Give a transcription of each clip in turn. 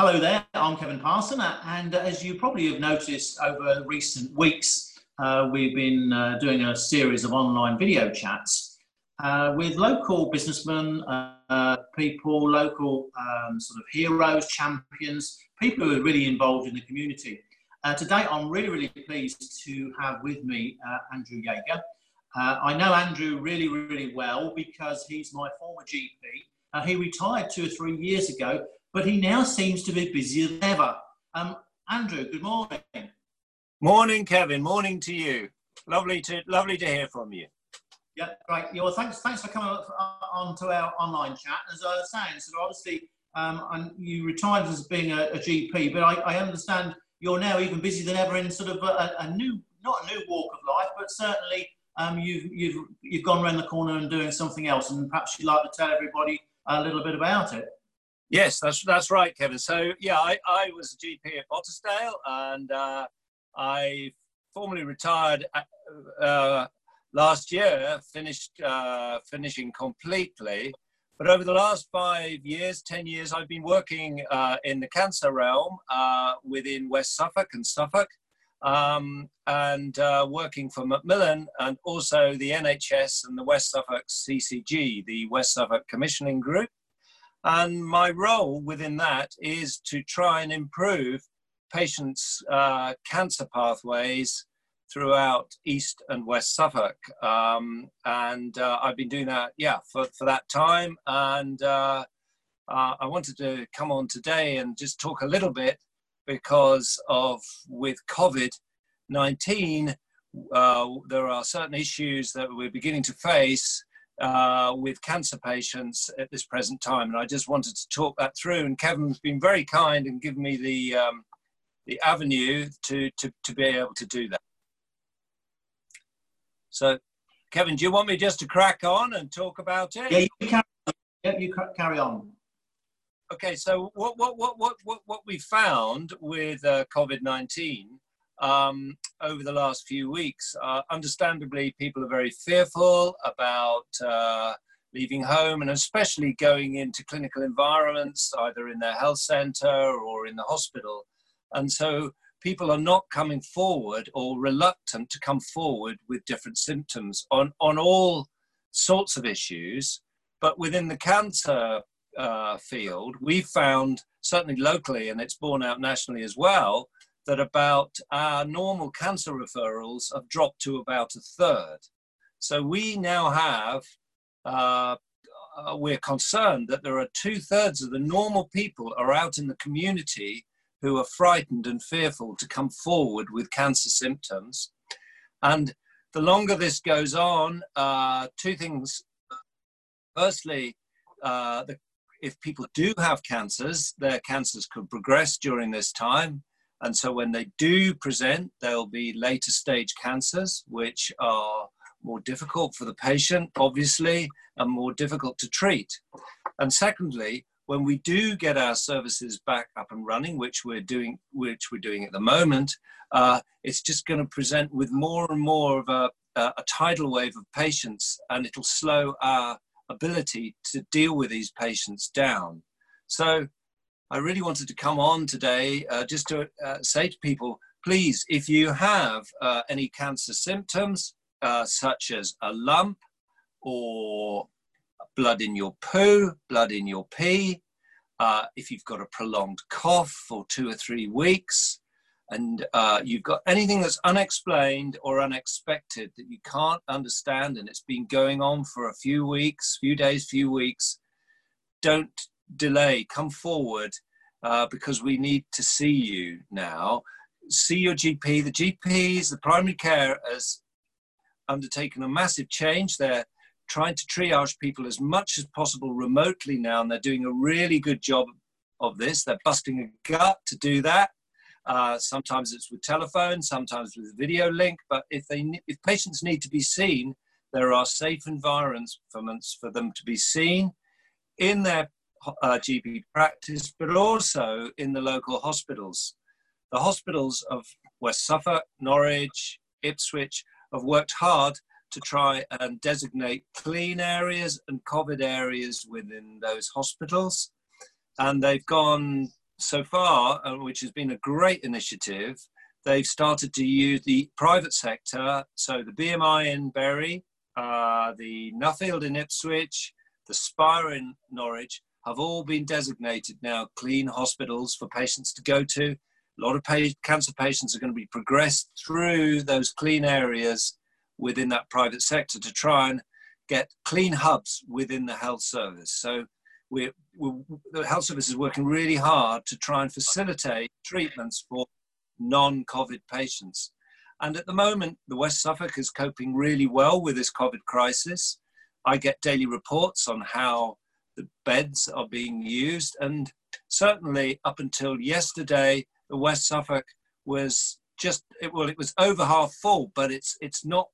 Hello there, I'm Kevin Parson, and as you probably have noticed over recent weeks, we've been doing a series of online video chats with local businessmen, people, local sort of heroes, champions, people who are really involved in the community. Today I'm really pleased to have with me Andrew Yeager. I know Andrew really well because he's my former GP. He retired 2 or 3 years ago, but he now seems to be busier than ever. Andrew, good morning. Morning, Kevin. Morning to you. Lovely to hear from you. Yeah, great. Yeah, well, thanks for coming on to our online chat. As I was saying, so obviously you retired as being a GP, but I understand you're now even busier than ever in sort of a new, not a new walk of life, but certainly you've gone around the corner and doing something else, and perhaps you'd like to tell everybody a little bit about it. Yes, that's right, Kevin. So yeah, I was a GP at Bottasdale, and I formally retired last year, finishing completely. But over the last 5 years, 10 years, I've been working in the cancer realm within West Suffolk and Suffolk, and working for Macmillan and also the NHS and the West Suffolk CCG, the West Suffolk Commissioning Group. And my role within that is to try and improve patients' cancer pathways throughout East and West Suffolk. I've been doing that, yeah, for that time. And I wanted to come on today and just talk a little bit because of, with COVID-19, there are certain issues that we're beginning to face with cancer patients at this present time, and I just wanted to talk that through. And Kevin's been very kind and given me the avenue to be able to do that. So, Kevin, do you want me just to crack on and talk about it? Yeah, you can. Yeah, you carry on. Okay. So, what we found with COVID-19 over the last few weeks. Understandably, people are very fearful about leaving home, and especially going into clinical environments, either in their health centre or in the hospital. And so people are not coming forward or reluctant to come forward with different symptoms on all sorts of issues. But within the cancer field, we found, certainly locally, and it's borne out nationally as well, that about our normal cancer referrals have dropped to about a third. So we now have, we're concerned that there are 2/3 of the normal people are out in the community who are frightened and fearful to come forward with cancer symptoms. And the longer this goes on, two things. Firstly, if people do have cancers, their cancers could progress during this time. And so when they do present, they'll be later stage cancers, which are more difficult for the patient, obviously, and more difficult to treat. And secondly, when we do get our services back up and running, which we're doing at the moment, it's just going to present with more and more of a tidal wave of patients, and it'll slow our ability to deal with these patients down. So I really wanted to come on today just to say to people, please, if you have any cancer symptoms, such as a lump or blood in your poo, blood in your pee, if you've got a prolonged cough for 2 or 3 weeks, and you've got anything that's unexplained or unexpected that you can't understand, and it's been going on for a few weeks, few days, few weeks, don't delay, come forward, because we need to see you now. See your GP. The GPs, the primary care, has undertaken a massive change. They're trying to triage people as much as possible remotely now, and they're doing a really good job of this. They're busting a gut to do that. Sometimes it's with telephone, sometimes with video link, but if patients need to be seen, there are safe environments for them to be seen in their GP practice, but also in the local hospitals. The hospitals of West Suffolk, Norwich, Ipswich have worked hard to try and designate clean areas and COVID areas within those hospitals. And they've gone so far, which has been a great initiative, they've started to use the private sector, so the BMI in Bury, the Nuffield in Ipswich, the Spire in Norwich, have all been designated now clean hospitals for patients to go to. A lot of cancer patients are going to be progressed through those clean areas within that private sector to try and get clean hubs within the health service. So the health service is working really hard to try and facilitate treatments for non-COVID patients. And at the moment, the West Suffolk is coping really well with this COVID crisis. I get daily reports on how the beds are being used. And certainly up until yesterday, the West Suffolk was just, it was over half full, but it's not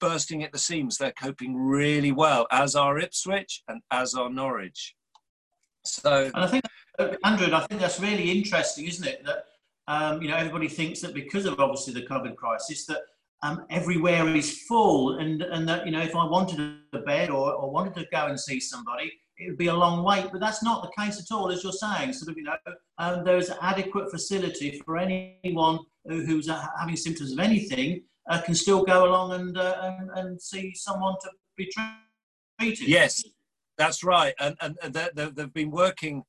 bursting at the seams. They're coping really well, as are Ipswich and as are Norwich. So, and I think, Andrew, I think that's really interesting, isn't it? That you know, everybody thinks that because of obviously the COVID crisis that everywhere is full, and that, you know, if I wanted a bed or wanted to go and see somebody, it would be a long wait. But that's not the case at all, as you're saying. Sort of, you know, there's adequate facility for anyone who's having symptoms of anything can still go along and see someone to be treated. Yes, that's right. And they've been working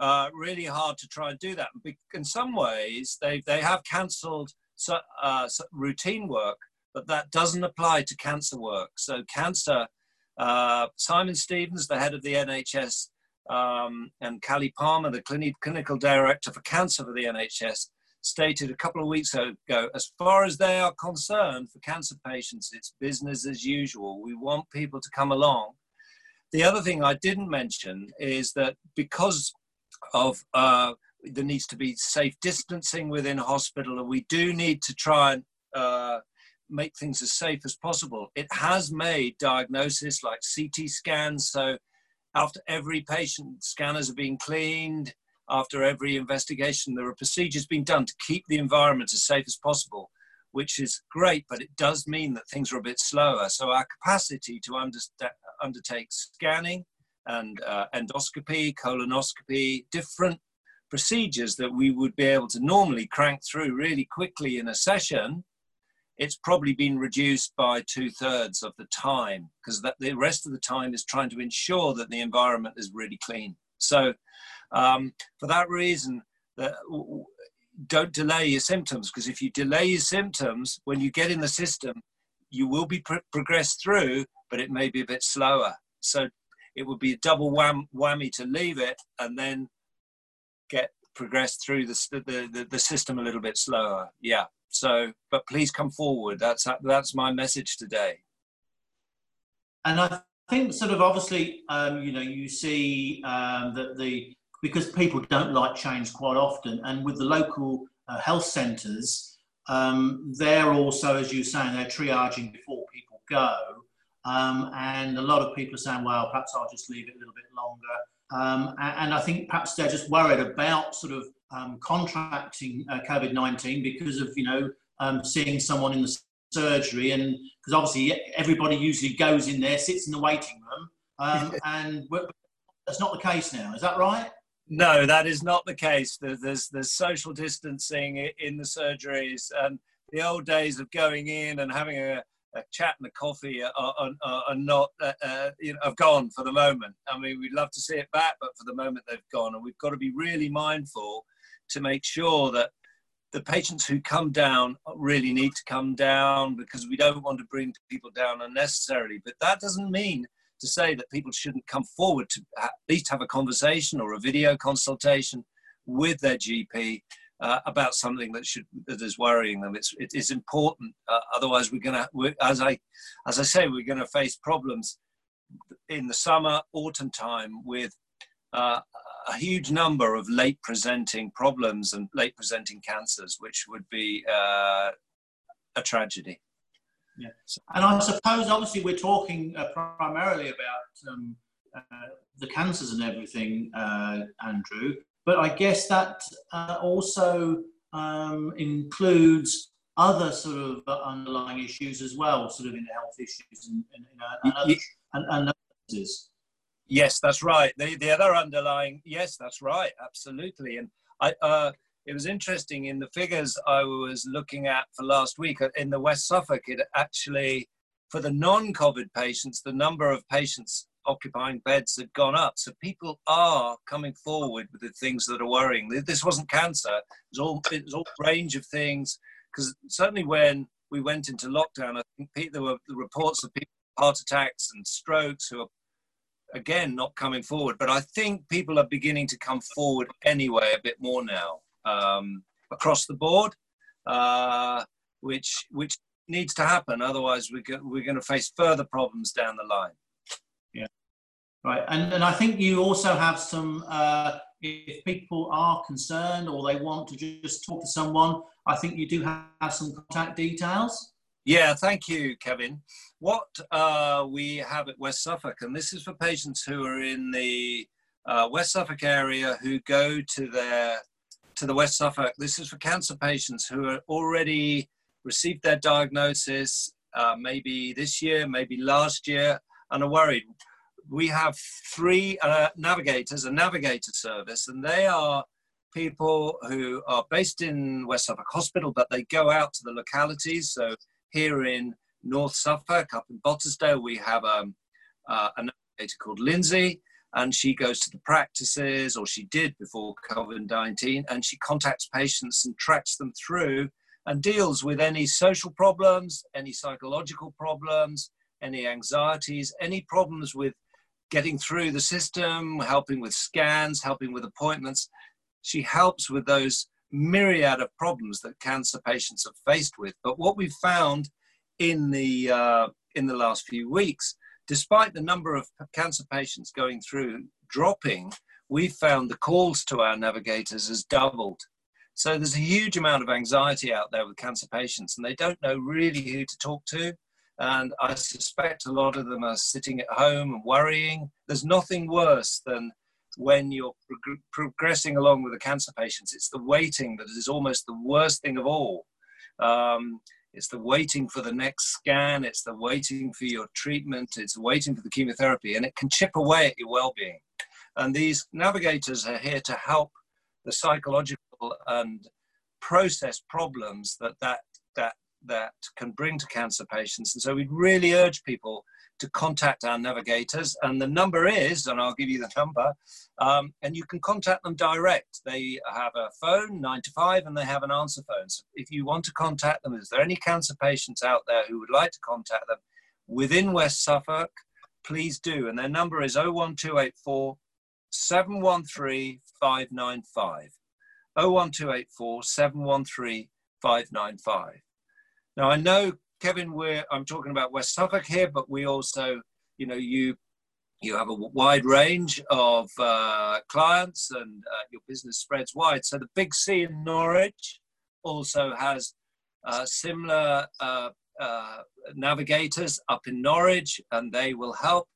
really hard to try and do that. In some ways, they have cancelled routine work, but that doesn't apply to cancer work. So cancer, Simon Stevens, the head of the NHS, and Callie Palmer, the clinical director for cancer for the NHS, stated a couple of weeks ago, as far as they are concerned, for cancer patients, it's business as usual. We want people to come along. The other thing I didn't mention is that because of there needs to be safe distancing within hospital, and we do need to try and make things as safe as possible, it has made diagnosis like CT scans. So after every patient, scanners are being cleaned. After every investigation, there are procedures being done to keep the environment as safe as possible, which is great, but it does mean that things are a bit slower. So our capacity to undertake scanning and endoscopy, colonoscopy, different procedures that we would be able to normally crank through really quickly in a session, it's probably been reduced by 2/3 of the time, because the rest of the time is trying to ensure that the environment is really clean. So for that reason, don't delay your symptoms, because if you delay your symptoms, when you get in the system, you will be progressed through, but it may be a bit slower. So it would be a double whammy to leave it and then get progressed through the system a little bit slower. Yeah. So, but please come forward. That's my message today. And I think sort of obviously, you know, you see that because people don't like change quite often, and with the local health centres, they're also, as you were saying, they're triaging before people go. And a lot of people are saying, well, perhaps I'll just leave it a little bit longer. And I think perhaps they're just worried about sort of contracting COVID-19 because of, you know, seeing someone in the surgery, and because obviously everybody usually goes in there, sits in the waiting room, and that's not the case now. Is that right? No, that is not the case. There's social distancing in the surgeries, and the old days of going in and having a chat and a coffee are not, you know, have gone for the moment. I mean, we'd love to see it back, but for the moment they've gone, and we've got to be really mindful to make sure that the patients who come down really need to come down, because we don't want to bring people down unnecessarily. But that doesn't mean to say that people shouldn't come forward to at least have a conversation or a video consultation with their GP about something that is worrying them. It's important. Otherwise, as I say, we're gonna face problems in the summer, autumn time with a huge number of late presenting problems and late presenting cancers, which would be a tragedy. Yeah. And I suppose obviously we're talking primarily about the cancers and everything, Andrew. But I guess that also includes other sort of underlying issues as well, sort of in health issues and others. Yes, that's right. The other underlying, yes, that's right, absolutely. And It was interesting in the figures I was looking at for last week in the West Suffolk, it actually, for the non-COVID patients, the number of patients occupying beds had gone up. So people are coming forward with the things that are worrying. This wasn't cancer, it was all range of things. Because certainly when we went into lockdown, I think there were the reports of people with heart attacks and strokes who are, again, not coming forward. But I think people are beginning to come forward anyway a bit more now across the board, which needs to happen. Otherwise, we're going to face further problems down the line. Yeah, right. And I think you also have some, if people are concerned or they want to just talk to someone, I think you do have some contact details. Yeah, thank you, Kevin. What we have at West Suffolk, and this is for patients who are in the West Suffolk area who go to the West Suffolk. This is for cancer patients who are already received their diagnosis, maybe this year, maybe last year, and are worried. We have three navigators, a navigator service, and they are people who are based in West Suffolk Hospital, but they go out to the localities. So here in North Suffolk, up in Bottasdale, we have a navigator called Lindsay, and she goes to the practices, or she did before COVID-19, and she contacts patients and tracks them through and deals with any social problems, any psychological problems, any anxieties, any problems with getting through the system, helping with scans, helping with appointments. She helps with those myriad of problems that cancer patients are faced with. But what we've found in the last few weeks, despite the number of cancer patients going through dropping, we've found the calls to our navigators has doubled. So there's a huge amount of anxiety out there with cancer patients, and they don't know really who to talk to. And I suspect a lot of them are sitting at home and worrying. There's nothing worse than when you're progressing along with the cancer patients. It's the waiting that is almost the worst thing of all. It's the waiting for the next scan. It's the waiting for your treatment. It's waiting for the chemotherapy, and it can chip away at your well-being. And these navigators are here to help the psychological and process problems that can bring to cancer patients. And so we'd really urge people to contact our navigators, and the number is, and I'll give you the number, and you can contact them direct. They have a phone, 9 to 5, and they have an answer phone. So if you want to contact them, is there any cancer patients out there who would like to contact them within West Suffolk, please do. And their number is 01284 713 595. 01284 713 595. Now, I know, Kevin, I'm talking about West Suffolk here, but we also, you have a wide range of clients, and your business spreads wide. So the Big C in Norwich also has similar navigators up in Norwich, and they will help,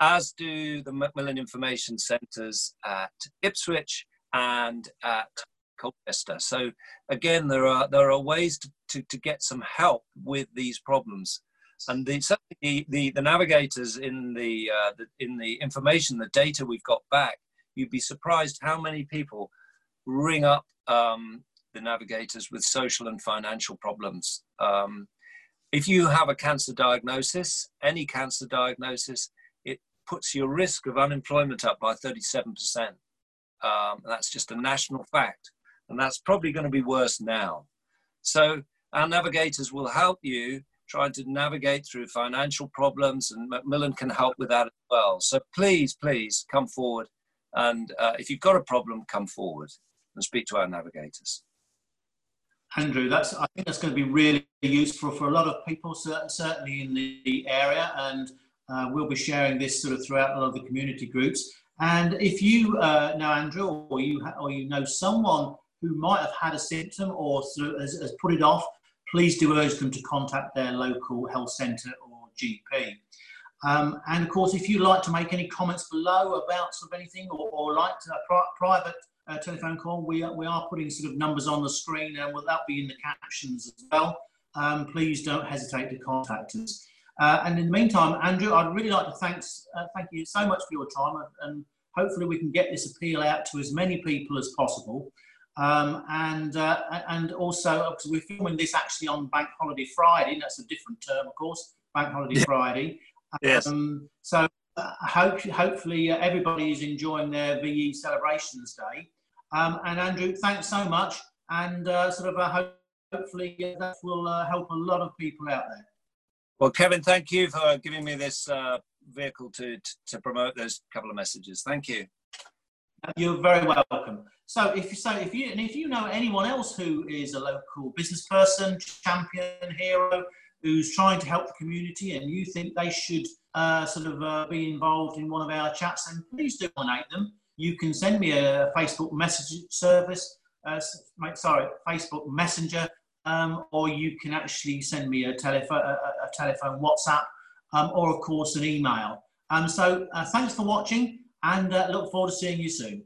as do the Macmillan Information Centres at Ipswich and at Colchester. So again, there are ways to get some help with these problems, and the navigators in the information, the data we've got back, you'd be surprised how many people ring up the navigators with social and financial problems. If you have a cancer diagnosis, any cancer diagnosis, it puts your risk of unemployment up by 37%. That's just a national fact. And that's probably going to be worse now. So our navigators will help you trying to navigate through financial problems, and Macmillan can help with that as well. So please, please come forward. And if you've got a problem, come forward and speak to our navigators. Andrew, I think that's going to be really useful for a lot of people, certainly in the area. And we'll be sharing this sort of throughout a lot of the community groups. And if you know Andrew, or you know someone who might have had a symptom or has put it off, please do urge them to contact their local health centre or GP. And of course, if you'd like to make any comments below about sort of anything, or like to a private telephone call, we are putting sort of numbers on the screen, and that'll be in the captions as well. Please don't hesitate to contact us. And in the meantime, Andrew, I'd really like to thank you so much for your time, and hopefully we can get this appeal out to as many people as possible. And also, because we're filming this actually on Bank Holiday Friday, that's a different term, of course, Bank Holiday Friday. Yes. So hopefully everybody is enjoying their VE Celebrations Day. And Andrew, thanks so much. And hopefully that will help a lot of people out there. Well, Kevin, thank you for giving me this vehicle to promote those couple of messages. Thank you. You're very welcome. So if you know anyone else who is a local business person, champion, hero, who's trying to help the community, and you think they should be involved in one of our chats, then please do nominate them. You can send me a Facebook message service, Facebook Messenger, or you can actually send me a telephone WhatsApp, or of course an email. Thanks for watching, and look forward to seeing you soon.